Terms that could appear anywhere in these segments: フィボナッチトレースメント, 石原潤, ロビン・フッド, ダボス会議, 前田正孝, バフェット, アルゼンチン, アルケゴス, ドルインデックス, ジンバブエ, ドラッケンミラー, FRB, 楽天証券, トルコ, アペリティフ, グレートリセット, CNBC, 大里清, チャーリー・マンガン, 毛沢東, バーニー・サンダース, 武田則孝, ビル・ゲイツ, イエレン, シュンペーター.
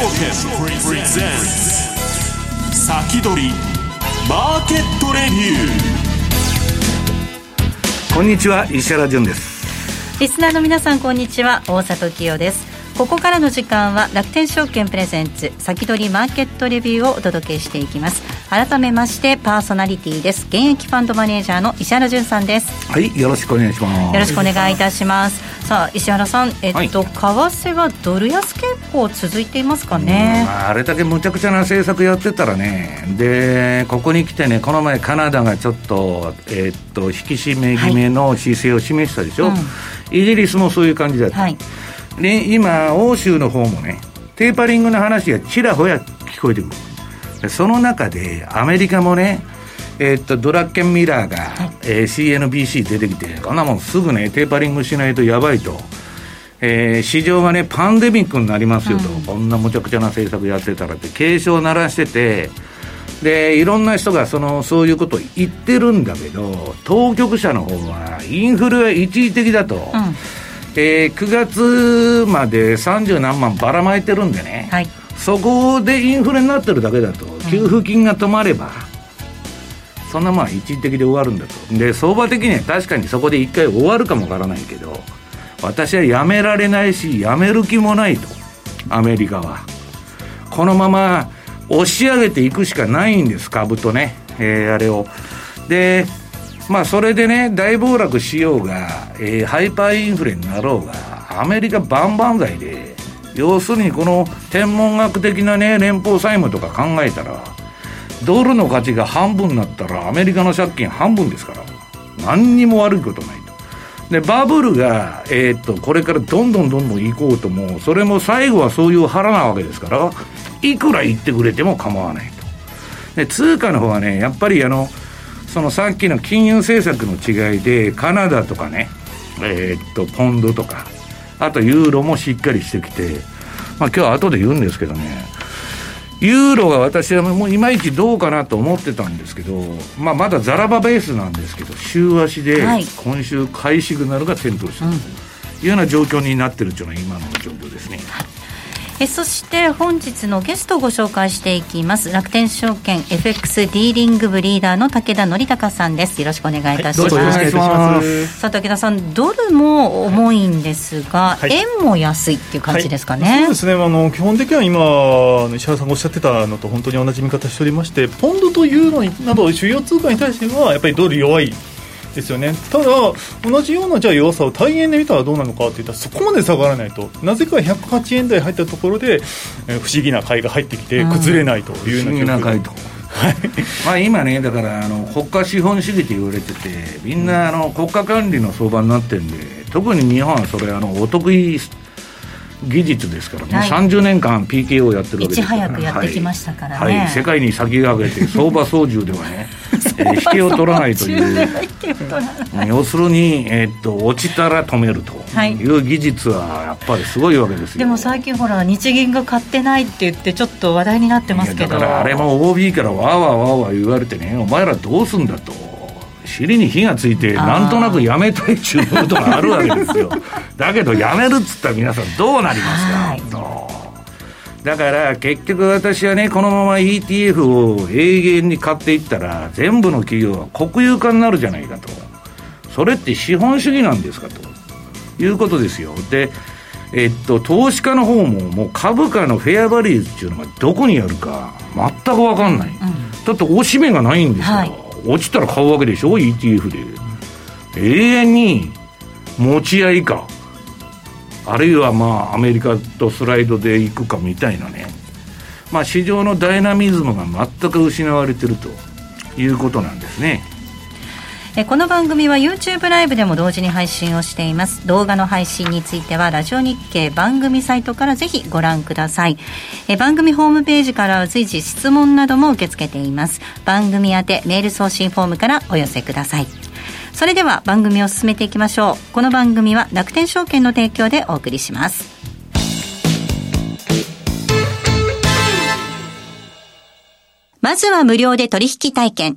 証券プレゼンツ先取りマーケットレビュー。こんにちは、石原潤です。リスナーの皆さんこんにちは、大里清です。ここからの時間は楽天証券プレゼンツ先取りマーケットレビューをお届けしていきます。改めましてパーソナリティです。現役ファンドマネージャーの石原潤さんです。はい、よろしくお願いします。よろしくお願いいたします。さあ石原さん、為替はドル安傾向続いていますかね。あれだけむちゃくちゃな政策やってたらね、でここに来てね、この前カナダがちょっと、引き締め気味の姿勢を示したでしょ、イギリスもそういう感じだった、で今欧州の方もね、テーパリングの話がちらほや聞こえてくる。その中でアメリカもね、ドラッケンミラーが、CNBC 出てきて、こんなもんすぐねテーパリングしないとやばいと、市場がねパンデミックになりますよと、こんなむちゃくちゃな政策やってたらって警鐘を鳴らしてて、でいろんな人がそういうことを言ってるんだけど、当局者の方はインフレは一時的だと、9月まで30何万ばらまいてるんでね、そこでインフレになってるだけだと、給付金が止まれば、そんな一時的で終わるんだと。で相場的には確かにそこで一回終わるかもわからないけど、私はやめられないしやめる気もないと、アメリカはこのまま押し上げていくしかないんです、株とね、あれをでそれでね大暴落しようが、ハイパーインフレになろうがアメリカ万々歳で、要するにこの天文学的なね連邦債務とか考えたら、ドルの価値が半分になったらアメリカの借金半分ですから、何にも悪いことないと。でバブルが、これからどんどん行こうとも、それも最後はそういう腹なわけですから、いくら言ってくれても構わないと。で通貨の方はね、やっぱりそのさっきの金融政策の違いで、カナダとかね、ポンドとか、あとユーロもしっかりしてきて、今日は後で言うんですけどね、ユーロが私はもういまいちどうかなと思ってたんですけど、まだザラバベースなんですけど、週足で今週買いシグナルが点灯したというような状況になっているというのが今の状況ですね。そして本日のゲストをご紹介していきます。楽天証券 FX ディーリング部リーダーの武田則孝さんです。よろしくお願いいたします。さあ武田さん、ドルも重いんですが、円も安いっていう感じですかね。そうですね、基本的には今石原さんがおっしゃってたのと本当に同じ見方しておりまして、ポンドとユーロなど主要通貨に対してはやっぱりドル弱いですよね。ただ同じような弱さを対円で見たらどうなのかといったら、そこまで下がらないと、なぜか108円台入ったところで不思議な買いが入ってきて崩れないというような、不思議な買いと、今ねだから国家資本主義と言われてて、みんな国家管理の相場になってるんで、特に日本はそれお得意技術ですからね、30年間 PKO をやってるわけですから、いち早くやってきましたからね、世界に先駆けて相場操縦ではね引けを取らないという要するに、落ちたら止めるという技術はやっぱりすごいわけですよ。でも最近ほら日銀が買ってないって言ってちょっと話題になってますけど、だからあれも OB からわーわー言われてね、お前らどうすんだと、尻に火がついてなんとなくやめたいっていうことがあるわけですよだけどやめるっつったら皆さんどうなりますかと。だから結局私はね、このまま ETF を永遠に買っていったら全部の企業は国有化になるじゃないかと、それって資本主義なんですかということですよ。で、投資家の方も株価のフェアバリューっていうのがどこにあるか全く分かんない、だって押し目がないんですよ、落ちたら買うわけでしょ ETF で、永遠に持ち合いか、あるいはアメリカとスライドでいくかみたいなね、市場のダイナミズムが全く失われているということなんですね。この番組は YouTube ライブでも同時に配信をしています。動画の配信についてはラジオ日経番組サイトからぜひご覧ください。番組ホームページからは随時質問なども受け付けています。番組宛てメール送信フォームからお寄せください。それでは番組を進めていきましょう。この番組は楽天証券の提供でお送りします。まずは無料で取引体験、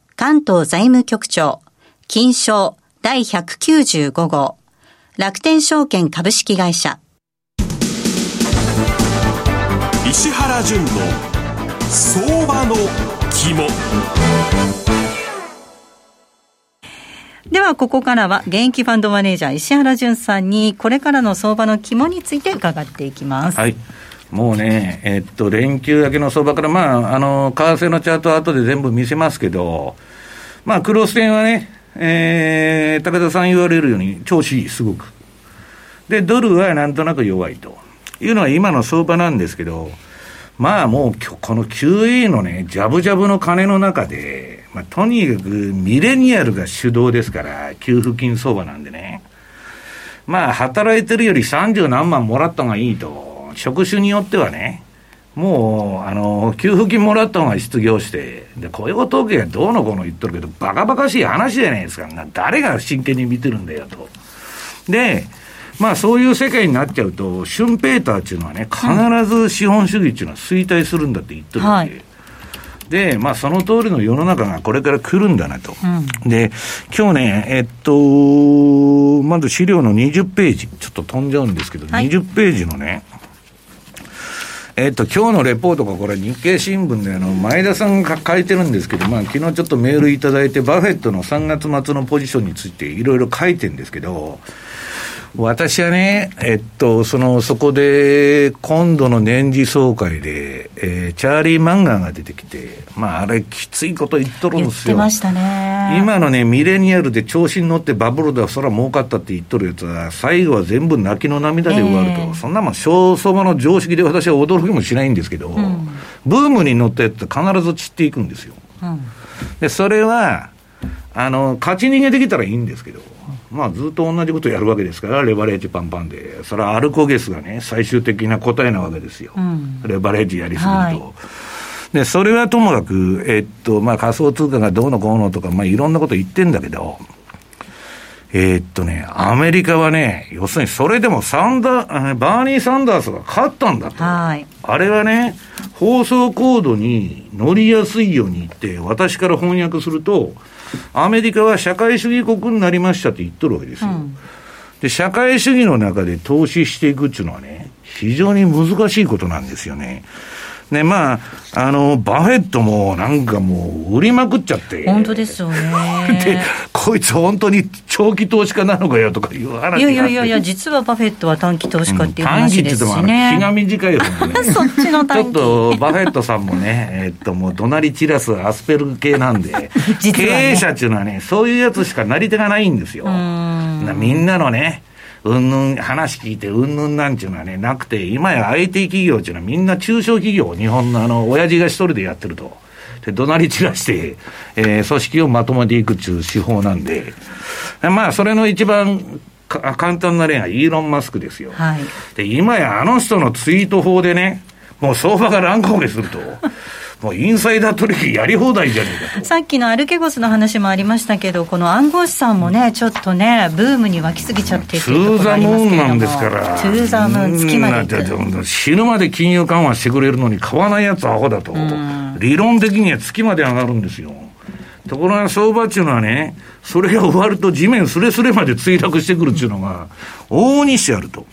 関東財務局長金商第195号楽天証券株式会社。石原潤の相場の肝。ではここからは現役ファンドマネージャー石原潤さんにこれからの相場の肝について伺っていきます。はい、もうね、連休明けの相場から、為替のチャートは後で全部見せますけど、クロス線はね、高田さん言われるように調子いい、すごく。で、ドルはなんとなく弱いというのは今の相場なんですけど、もうこの QE のね、ジャブジャブの金の中で、とにかくミレニアルが主導ですから、給付金相場なんでね。働いてるより30何万もらった方がいいと、職種によってはね、もう、給付金もらった方が失業して、で、雇用統計がどうのこうの言っとるけど、バカバカしい話じゃないですか。誰が真剣に見てるんだよと。で、そういう世界になっちゃうと、シュンペーターっていうのはね、必ず資本主義っていうのは衰退するんだって言ってるんで、はい、で、その通りの世の中がこれから来るんだなと。で、今日ね、まず資料の20ページ、ちょっと飛んじゃうんですけど、はい、20ページのね、今日のレポートがこれ日経新聞で前田さんが書いてるんですけど、昨日ちょっとメールいただいて、バフェットの3月末のポジションについていろいろ書いてるんですけど、私はね、そこで今度の年次総会で、チャーリー・マンガンが出てきて、あれきついこと言っとるんですよ。言ってましたね。今のね、ミレニアルで調子に乗ってバブルだ、そら儲かったって言っとるやつは最後は全部泣きの涙で終わると、そんな小相場の常識で私は驚きもしないんですけど、ブームに乗ったやつは必ず散っていくんですよ。で、それは勝ち逃げできたらいいんですけど、ずっと同じことやるわけですから、レバレッジパンパンで、それはアルコゲスがね、最終的な答えなわけですよ、レバレッジやりすぎると、でそれはともかく、仮想通貨がどうのこうのとか、いろんなこと言ってんだけど、アメリカはね、要するにそれでもバーニー・サンダースが勝ったんだと。はい。あれはね、放送コードに乗りやすいように言って、私から翻訳すると、アメリカは社会主義国になりましたって言っとるわけですよ。で、社会主義の中で投資していくっていうのはね、非常に難しいことなんですよね。ね、バフェットも売りまくっちゃって。本当ですよね。で、こいつ本当に長期投資家なのかよとかいう話があって、いや、実はバフェットは短期投資家っていう話ですしね。短期って言っても日が短い方ね。そっちの短期。ちょっとバフェットさんもね、もう怒鳴り散らすアスペル系なんで、経営者っていうのはね、そういうやつしかなり手がないんですよ。みんなのね、うんぬん話聞いてうんぬんなんちゅうのはね、なくて、今や IT 企業っていうのはみんな中小企業、日本の親父が一人でやってると。で、怒鳴り散らして、組織をまとめていくっていう手法なんで、それの一番簡単な例がイーロン・マスクですよ。はい。で、今やあの人のツイート法でね、もう相場が乱高下すると。もうインサイダー取引やり放題じゃねえかと。さっきのアルケゴスの話もありましたけど、この暗号資産もね、ちょっとねブームに沸きすぎちゃっているところがありますけれども、トゥーザムーンなんですから、トゥーザムーン月まで行く、死ぬまで金融緩和してくれるのに買わないやつアホだと。理論的には月まで上がるんですよ。ところが相場っていうのはね、それが終わると地面すれすれまで墜落してくるっていうのが往々にしてあると。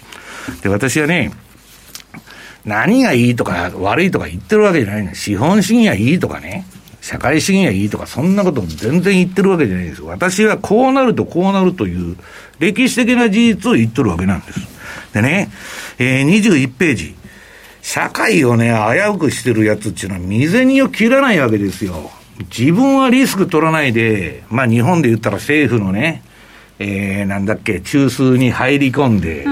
で、私はね、何がいいとか悪いとか言ってるわけじゃないの。資本主義はいいとかね、社会主義はいいとか、そんなこと全然言ってるわけじゃないです。私はこうなるとこうなるという歴史的な事実を言ってるわけなんです。でね、21ページ、社会をね危うくしてるやつっていうのは身銭を切らないわけですよ。自分はリスク取らないで、まあ日本で言ったら政府のね、なんだっけ、中枢に入り込んで、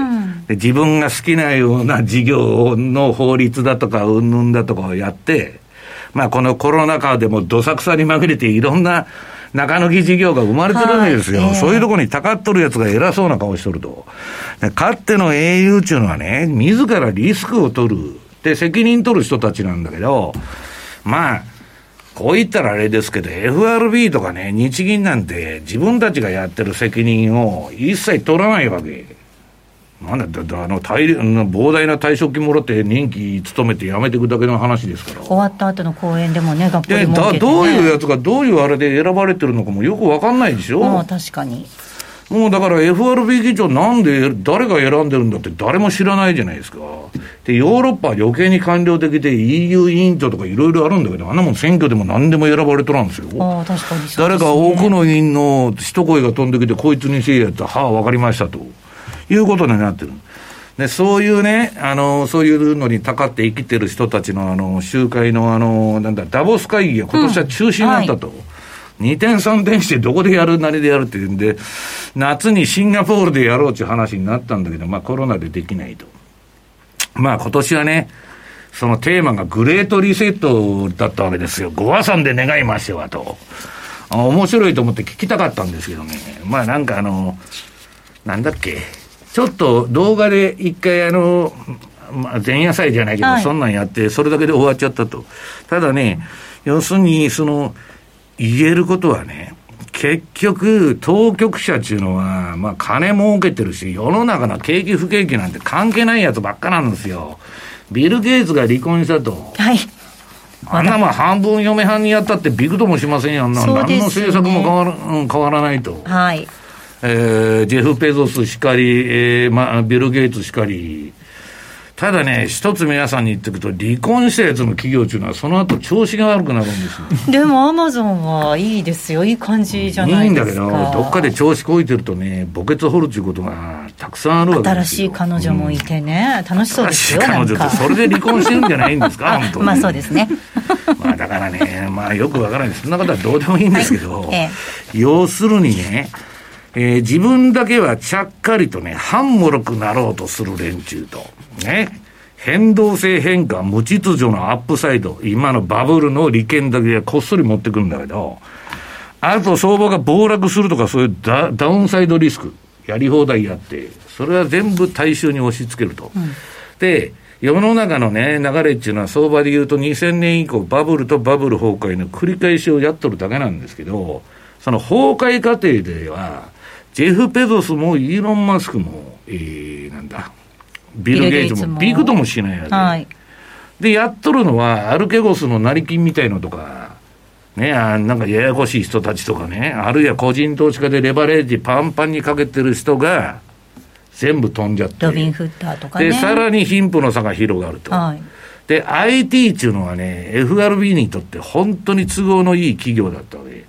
で自分が好きなような事業の法律だとかうんぬんだとかをやって、まあこのコロナ禍でもどさくさに紛れていろんな中抜き事業が生まれてるわけですよ。そういうとこにたかっとるやつが偉そうな顔しとると。かつての英雄っていうのはね、自らリスクを取る、で責任取る人たちなんだけど、まあこう言ったらあれですけど、 FRB とかね日銀なんて自分たちがやってる責任を一切取らないわけなんだ。膨大な退職金もらって任期務めて辞めていくだけの話ですから。終わった後の講演でもね、がっぽり儲けてね、どういうやつがどういうあれで選ばれてるのかもよく分かんないでしょ。まあ確かに、もうだから FRB 議長なんで誰が選んでるんだって誰も知らないじゃないですか。でヨーロッパは余計に官僚的で EU 委員長とかいろいろあるんだけど、あんなもん選挙でも何でも選ばれとらんですよ。あ、確かにそうですね。誰か多くの委員の一声が飛んできて、こいつにせえやったら、はあ分かりましたということになってる。でそういうね、そういうのにたかって生きてる人たちの集会のなんだダボス会議が今年は中止になったと、はい2点3点してどこでやる何でやるって言うんで、夏にシンガポールでやろうっていう話になったんだけど、まあコロナでできないと。まあ今年はね、そのテーマがグレートリセットだったわけですよ。ご破産で願いましてはと。面白いと思って聞きたかったんですけどね。まあなんかなんだっけ、ちょっと動画で一回前夜祭じゃないけど、はい、そんなんやってそれだけで終わっちゃったと。ただね、要するにその言えることはね、結局当局者っていうのはまあ金儲けてるし、世の中の景気不景気なんて関係ないやつばっかなんですよ。ビル・ゲイツが離婚したと、はい、あんなまあ半分嫁はんにやったってびくともしませんよ。何の政策も変わらないと、はい、ジェフ・ペゾスしかり、ビル・ゲイツしかり。ただね、一つ皆さんに言っておくと、離婚したやつの企業というのはその後調子が悪くなるんですよ。でもアマゾンはいいですよ、いい感じじゃないですか。いいんだけど、どっかで調子こいてるとね、墓穴掘るということがたくさんあるわけですよ。新しい彼女もいてね、楽しそうですよ。新しい彼女ってそれで離婚してるんじゃないんですか。本当にまあそうですね。まあだからね、まあよくわからないです、そんなことはどうでもいいんですけど、はい、要するにね、自分だけはちゃっかりとね、反もろくなろうとする連中とね、変動性変化、無秩序のアップサイド、今のバブルの利権だけでこっそり持ってくるんだけど、あと相場が暴落するとか、そういう ダウンサイドリスクやり放題やって、それは全部大衆に押し付けると、うん、で世の中のね流れっていうのは相場でいうと2000年以降バブルとバブル崩壊の繰り返しをやっとるだけなんですけど、その崩壊過程ではジェフ・ペゾスもイーロン・マスクも、なんだビル・ゲイツもビクともしないやつ、はい、でやっとるのはアルケゴスの成金みたいのとか、ね、なんかややこしい人たちとかね、あるいは個人投資家でレバレッジパンパンにかけてる人が全部飛んじゃって、ロビン・フッターとかね、でさらに貧富の差が広がると、はい、で IT っていうのはね FRB にとって本当に都合のいい企業だったわけで、うん、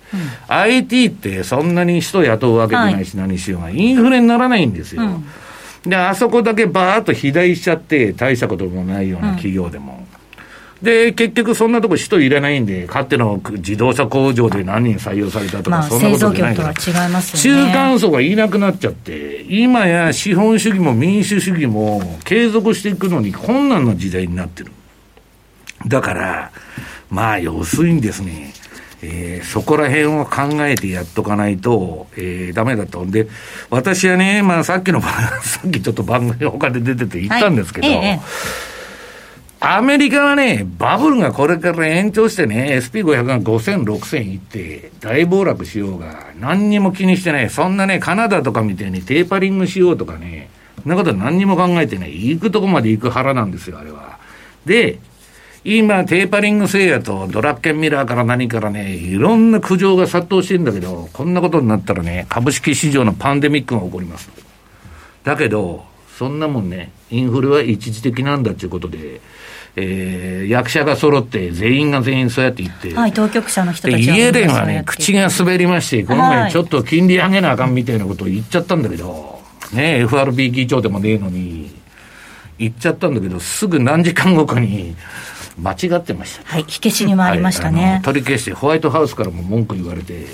IT ってそんなに人雇うわけじゃないし、何しようがインフレにならないんですよ、うん、であそこだけバーッと肥大しちゃって、大したこともないような企業でも、うん、で結局そんなとこ人いらないんで、かつての自動車工場で何人採用されたとか、まあ、そんなことじゃないから、製造業とは違いますよね。中間層がいなくなっちゃって、今や資本主義も民主主義も継続していくのに困難な時代になってる。だからまあ要するにですね、そこら辺を考えてやっとかないと、ダメだと。んで私はね、まあさっきちょっと番組他で出てて言ったんですけど、はい、アメリカはね、バブルがこれから延長してね、SP500 が5000、6000いって、大暴落しようが、何にも気にしてね、そんなね、カナダとかみたいにテーパリングしようとかね、そんなことは何にも考えてね、行くとこまで行く腹なんですよ、あれは。で、今、テーパリング制約とドラッケンミラーから何からね、いろんな苦情が殺到してるんだけど、こんなことになったらね、株式市場のパンデミックが起こります。だけど、そんなもんね、インフレは一時的なんだということで、役者が揃って全員が全員そうやって言って、はい、当局者の人たちはイエレンはね、口が滑りまして、この前ちょっと金利上げなあかんみたいなことを言っちゃったんだけど、ね、FRB 議長でもねえのに言っちゃったんだけど、すぐ何時間後かに間違ってました、はい、火消しに回りましたね、はい、取り消してホワイトハウスからも文句言われて、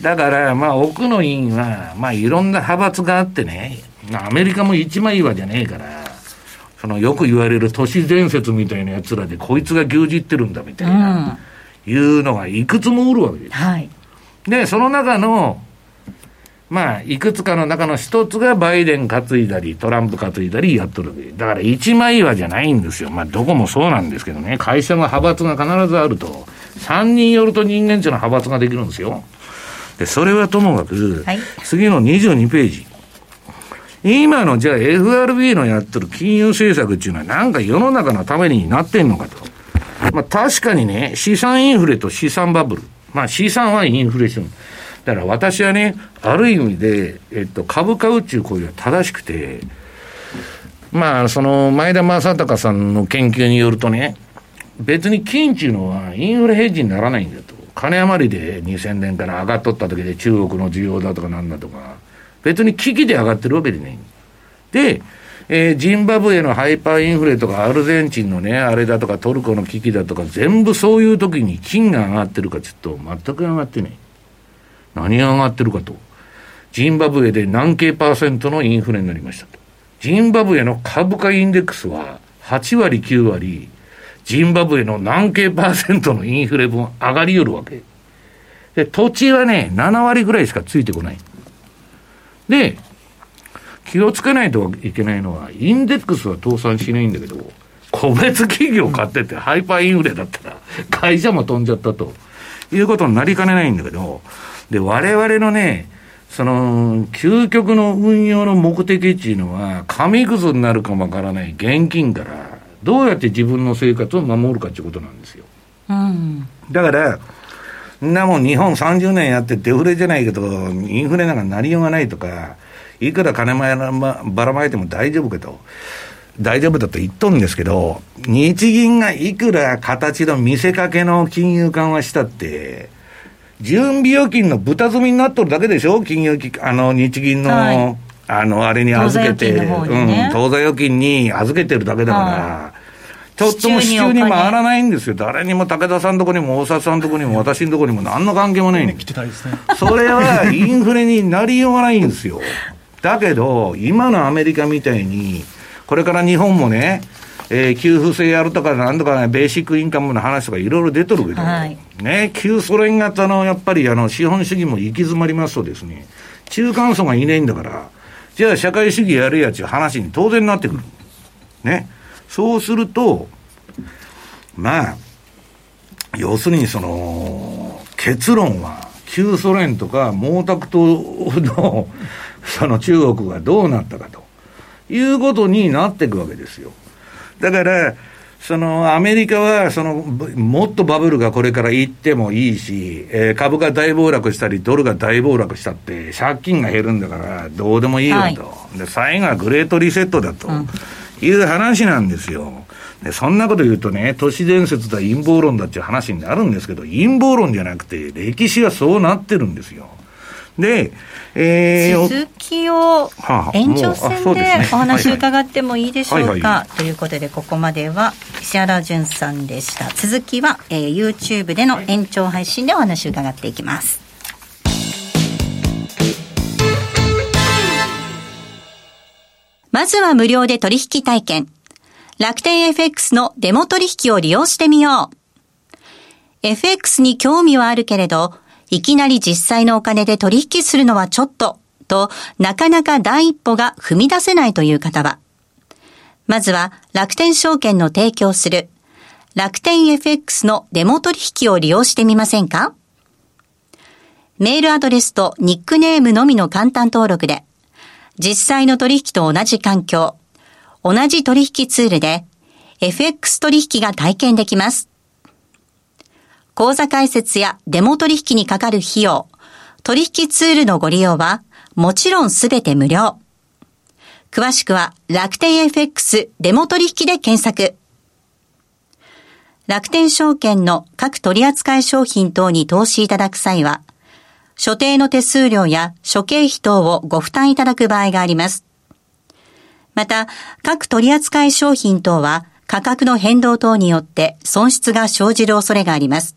だからまあ奥の委員はまあいろんな派閥があってね、アメリカも一枚岩じゃねえから、そのよく言われる都市伝説みたいなやつらで、こいつが牛耳ってるんだみたいな、いうのがいくつもおるわけです、はい、でその中のまあいくつかの中の一つがバイデン担いだりトランプ担いだりやっとるわけだから、一枚岩じゃないんですよ。まあどこもそうなんですけどね、会社の派閥が必ずあると、3人寄ると人間中の派閥ができるんですよ。でそれはともかく、はい、次の22ページ、今のじゃあ FRB のやってる金融政策っていうのはなんか世の中のためになってんのかと。まあ確かにね、資産インフレと資産バブル。まあ資産はインフレしてる。だから私はね、ある意味で、株買うっていう行為は正しくて、まあその前田正孝さんの研究によるとね、別に金っていうのはインフレヘッジにならないんだと。金余りで2000年から上がっとった時で中国の需要だとかなんだとか。別に危機で上がってるわけでね。で、ジンバブエのハイパーインフレとかアルゼンチンのね、あれだとかトルコの危機だとか、全部そういう時に金が上がってるかちょっと全く上がってない。何が上がってるかと。ジンバブエで何系パーセントのインフレになりましたと。ジンバブエの株価インデックスは8割9割、ジンバブエの何系パーセントのインフレ分上がりよるわけ。で、土地はね、7割ぐらいしかついてこない。で、気をつけないといけないのは、インデックスは倒産しないんだけど、個別企業買っててハイパーインフレだったら会社も飛んじゃったということになりかねないんだけど、で我々のね、その究極の運用の目的っていうのは、紙くずになるかもわからない現金からどうやって自分の生活を守るかっていうことなんですよ、うん、だからなもん日本30年やってデフレじゃないけどインフレなんかなりようがないとか、いくら金ばらまいても大丈夫だと言っとるんですけど、日銀がいくら形の見せかけの金融緩和したって準備預金の豚積みになっとるだけでしょ。金融あの日銀の、はい、あれに預けて当座預金に預けてるだけだから、はい、ちょっとも支柱に回らないんですよ。誰にも武田さんとこにも大沢さんとこにも私のとこにも何の関係もないね。来てたいですね。それはインフレになりようがないんですよ。だけど今のアメリカみたいにこれから日本もね、給付制やるとかなんとか、ね、ベーシックインカムの話とかいろいろ出とるけど、はい、ね、旧ソ連型のやっぱり資本主義も行き詰まりますとですね、中間層がいないんだからじゃあ社会主義やるやつ話に当然なってくるね。そうすると、まあ要するにその結論は旧ソ連とか毛沢東のその中国がどうなったかということになっていくわけですよ。だからそのアメリカはそのもっとバブルがこれから行ってもいいし、株が大暴落したりドルが大暴落したって借金が減るんだからどうでもいいよと、はい、で最後はグレートリセットだと、うんいう話なんですよ。でそんなこと言うとね、都市伝説だ陰謀論だっていう話になるんですけど、陰謀論じゃなくて歴史はそうなってるんですよ。で、続きを延長戦でお話を伺ってもいいでしょうか、はいはい、ということでここまでは石原淳さんでした。続きは、YouTube での延長配信でお話を伺っていきます。まずは無料で取引体験。楽天 FX のデモ取引を利用してみよう。FX に興味はあるけれど、いきなり実際のお金で取引するのはちょっと、となかなか第一歩が踏み出せないという方は、まずは楽天証券の提供する楽天 FX のデモ取引を利用してみませんか？メールアドレスとニックネームのみの簡単登録で、実際の取引と同じ環境、同じ取引ツールで FX 取引が体験できます。口座開設やデモ取引にかかる費用、取引ツールのご利用はもちろんすべて無料。詳しくは楽天 FX デモ取引で検索。楽天証券の各取扱い商品等に投資いただく際は、所定の手数料や諸経費等をご負担いただく場合があります。また、各取扱い商品等は価格の変動等によって損失が生じる恐れがあります。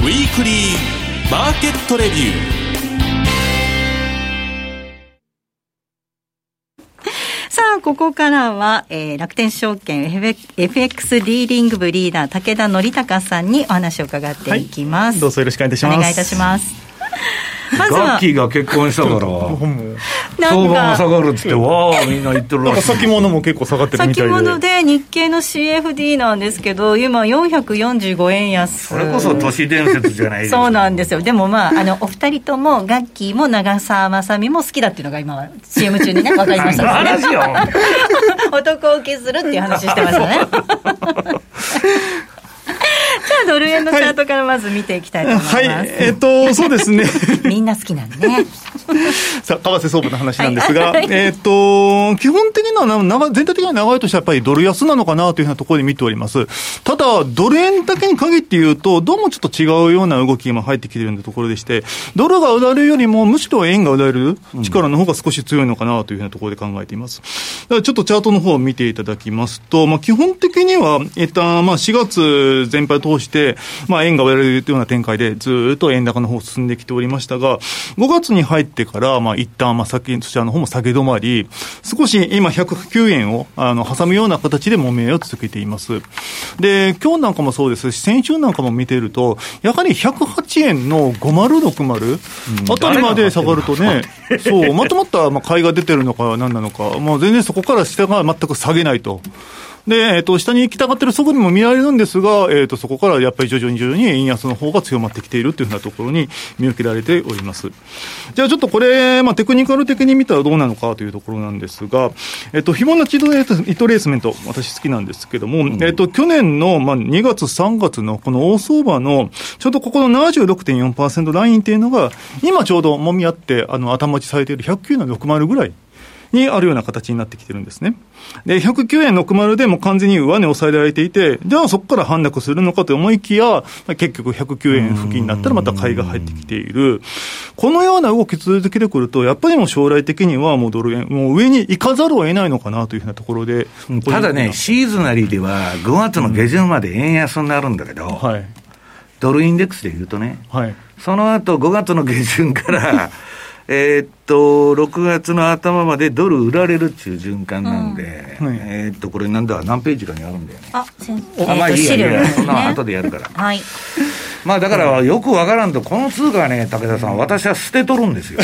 ウィークリーマーケットレビュー。さあ、ここからは、楽天証券 FX ディーリング部リーダー武田則孝さんにお話を伺っていきます。はい、どうぞよろしくお願いいたします。お願いいたします。まずはガッキーが結婚したから相場が下がるってってわーみんな言ってるらしい。先物も結構下がってるみたいで、先物で日経の CFD なんですけど今445円安。それこそ都市伝説じゃないですか。そうなんですよ。でもまあ、お二人ともガッキーも長澤まさみも好きだっていうのが今 CM 中にね分かりましたね。男を削るっていう話してましたね。じゃあドル円のチャートからまず見ていきたいと思います。はい、そうですね。みんな好きなんでね。さあ、為替相場の話なんですが、はい、基本的な全体的な流れとしてはやっぱりドル安なのかなというようなところで見ております。ただドル円だけに限って言うとどうもちょっと違うような動き今入ってきているんでところでして、ドルが売られるよりもむしろ円が売られる力の方が少し強いのかなというようなところで考えています。だからちょっとチャートの方を見ていただきますと、基本的には4月全般通して、円が売られるような展開でずっと円高の方進んできておりましたが、5月に入ってから、一旦、そちらの方も下げ止まり、少し今109円を挟むような形でもみ合いを続けています。で、今日なんかもそうですし、先週なんかも見てるとやはり108円の5060あたりまで下がるとね、そうまとまった買いが出てるのか何なのか、全然そこから下が全く下げないと。で、下に行きたがってるそこにも見られるんですが、そこからやっぱり徐々に円安の方が強まってきているというふうなところに見受けられております。じゃあちょっとこれ、テクニカル的に見たらどうなのかというところなんですが、フィボナッチトレースメント、私好きなんですけども、去年の、2月3月のこの大相場の、ちょうどここの 76.4% ラインっていうのが、今ちょうど揉み合って、頭打ちされている109.60ぐらいにあるような形になってきてるんですね。で、109円60でも完全に上値を抑えられていて、じゃあそこから反落するのかと思いきや、結局109円付近になったらまた買いが入ってきている。このような動き続けてくると、やっぱりもう将来的にはもうドル円、もう上に行かざるを得ないのかなというふうなところで。ただね、シーズナリーでは5月の下旬まで円安になるんだけど、はい、ドルインデックスでいうとね、はい、その後5月の下旬から6月の頭までドル売られるっていう循環なんで、うん、これなんだ、何ページかにあるんだよね。あ、資料ね。そんなの後でやるから。はい。だからよくわからんと、この通貨はね、武田さん、私は捨てとるんですよ。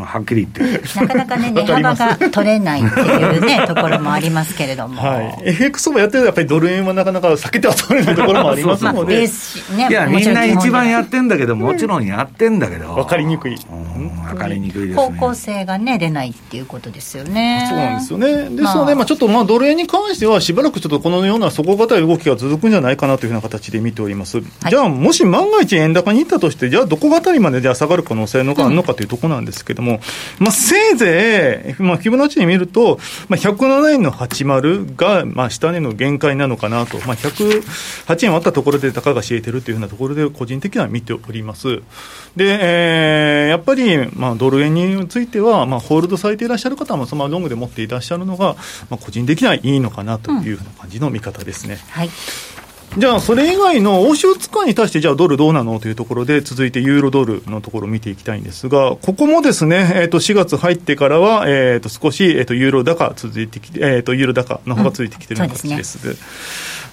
はっきり言ってなかなかね値幅が取れないっていうねところもありますけれども、はい、FX もやってるとやっぱりドル円はなかなか避けては取れないところもありますのでいや、みんな一番やってんだけど、もちろんやってんだけど分かりにくい、分かりにくいですね。方向性がね出ないっていうことですよね。そうなんですよね。ですので、ちょっとドル円に関してはしばらくちょっとこのような底堅い動きが続くんじゃないかなというような形で見ております。はい、じゃあもし万が一円高にいったとして、じゃあどこあたりまでじゃあ下がる可能性があるのかというところなんですけども、まあ、せいぜい、まあ、規模のうちに見ると、まあ、107円の80が、まあ、下値の限界なのかなと、まあ、108円割ったところで高が知れてるというふうなところで個人的には見ております。で、やっぱり、まあ、ドル円については、まあ、ホールドされていらっしゃる方もそのままロングで持っていらっしゃるのが、まあ、個人的にはいいのかなというふうな感じの見方ですね、うん、はい。じゃあそれ以外の欧州通貨に対してじゃあドルどうなのというところで、続いてユーロドルのところを見ていきたいんですが、ここもですね、4月入ってからは少しユーロ高続いてきて、ユーロ高の方が続いてきている形です、うん、そうですね。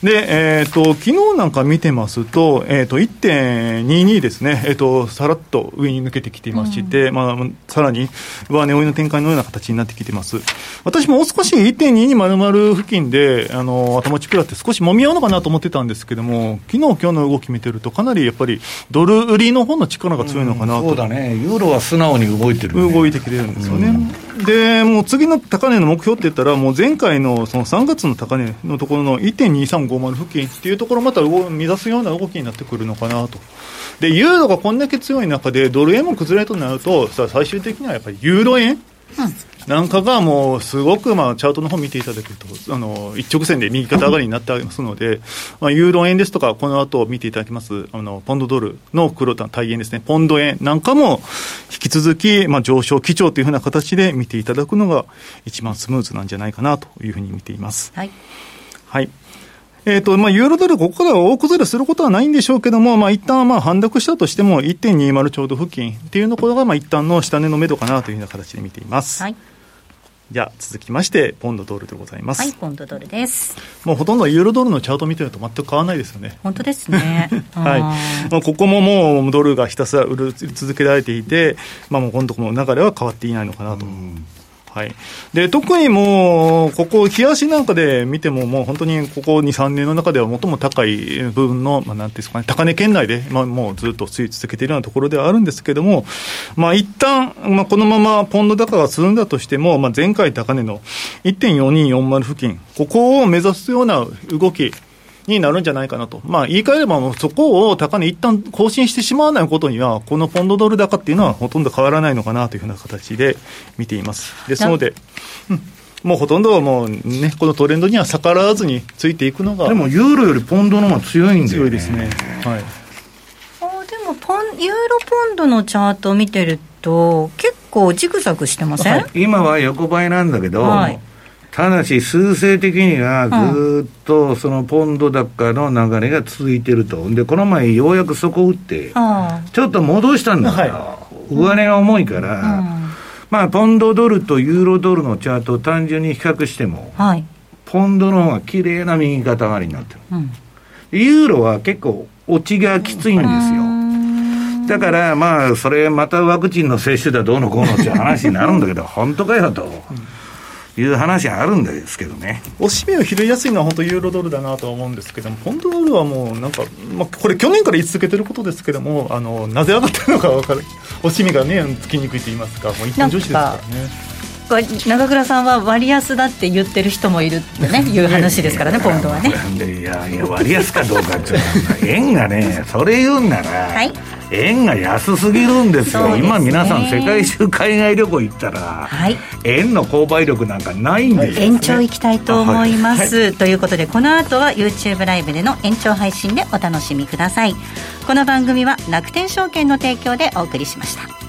で、昨日なんか見てますと、1.22 ですね、さらっと上に抜けてきていまして、うん、まあ、さらに上値追いの展開のような形になってきています。私もう少し 1.2200 付近で頭打ち食らって少し揉み合うのかなと思ってたんですけども、昨日今日の動き見てるとかなりやっぱりドル売りの方の力が強いのかなと、うん、そうだね。ユーロは素直に動いてる、ね、動いてきてるんですよね、うん、でもう次の高値の目標って言ったら、もう前回 その3月の高値のところの 1.2350 付近っていうところをまた目指すような動きになってくるのかなと。でユーロがこんだけ強い中でドル円も崩れとなるとさ、最終的にはやっぱりユーロ円、うん、なんかがもうすごく、まあ、チャートの方見ていただくと一直線で右肩上がりになってありますので、まあ、ユーロ円ですとか、この後見ていただきますポンドドルの黒単体円ですね、ポンド円なんかも引き続き、まあ、上昇基調というふうな形で見ていただくのが一番スムーズなんじゃないかなというふうに見ています。はい、はい。まあ、ユーロドルここから大崩れすることはないんでしょうけども、まあ、一旦まあ反落したとしても 1.20 ちょうど付近っていうところが、まあ、一旦の下値の目処かなというような形で見ています、はい。じゃあ続きましてポンドドルでございます。はい、ポンドドルです。もうほとんどユーロドルのチャート見てると全く変わらないですよね。本当ですねはい、まあ、ここももうドルがひたすら売り続けられていて、まあ、もう今度この流れは変わっていないのかなと。はい、で特にもうここ冷やしなんかで見ても、もう本当にここ 2,3 年の中では最も高い部分の、まあ、なんていうんですかね、高値圏内で、まあ、もうずっと推移続けているようなところではあるんですけども、まあ、一旦、まあ、このままポンド高が進んだとしても、まあ、前回高値の 1.4240 付近、ここを目指すような動きになるんじゃないかなと、まあ、言い換えればもうそこを高値一旦更新してしまわないことには、このポンドドル高っていうのはほとんど変わらないのかなというふうな形で見ています。ですので、うん、もうほとんどもう、ね、このトレンドには逆らわずについていくのが。でもユーロよりポンドの方が強いんだよね。強いですね、はい。あ、でもユーロポンドのチャートを見てると結構ジグザグしてません？はい、今は横ばいなんだけど、はい、ただし数勢的にはずっとそのポンド高の流れが続いてると。でこの前ようやく底を打ってちょっと戻したんだけど、はい、上値が重いから、うん、まあ、ポンドドルとユーロドルのチャートを単純に比較しても、はい、ポンドの方が綺麗な右肩上がりになってる、うん、ユーロは結構落ちがきついんですよ、うん。だからまあそれまたワクチンの接種だどうのこうのって話になるんだけど本当かよと、うん、いう話あるんですけどね。おしめを拾いやすいのは本当ユーロドルだなとは思うんですけども、ポンドドルはもうなんか、まあ、これ去年から言い続けてることですけども、なぜ上がってるのか分かる、おしめがねつきにくいと言いますか、もう一点上司ですからね。長倉さんは割安だって言ってる人もいるってねいう話ですからね、ポンドはね。いやいや割安かどうかって円がね、それ言うんなら、はい、円が安すぎるんですよ。ですね、今皆さん世界中海外旅行行ったら、はい、円の購買力なんかないんですよね。延長いきたいと思います、はいはい。ということでこの後は YouTube ライブでの延長配信でお楽しみください。この番組は楽天証券の提供でお送りしました。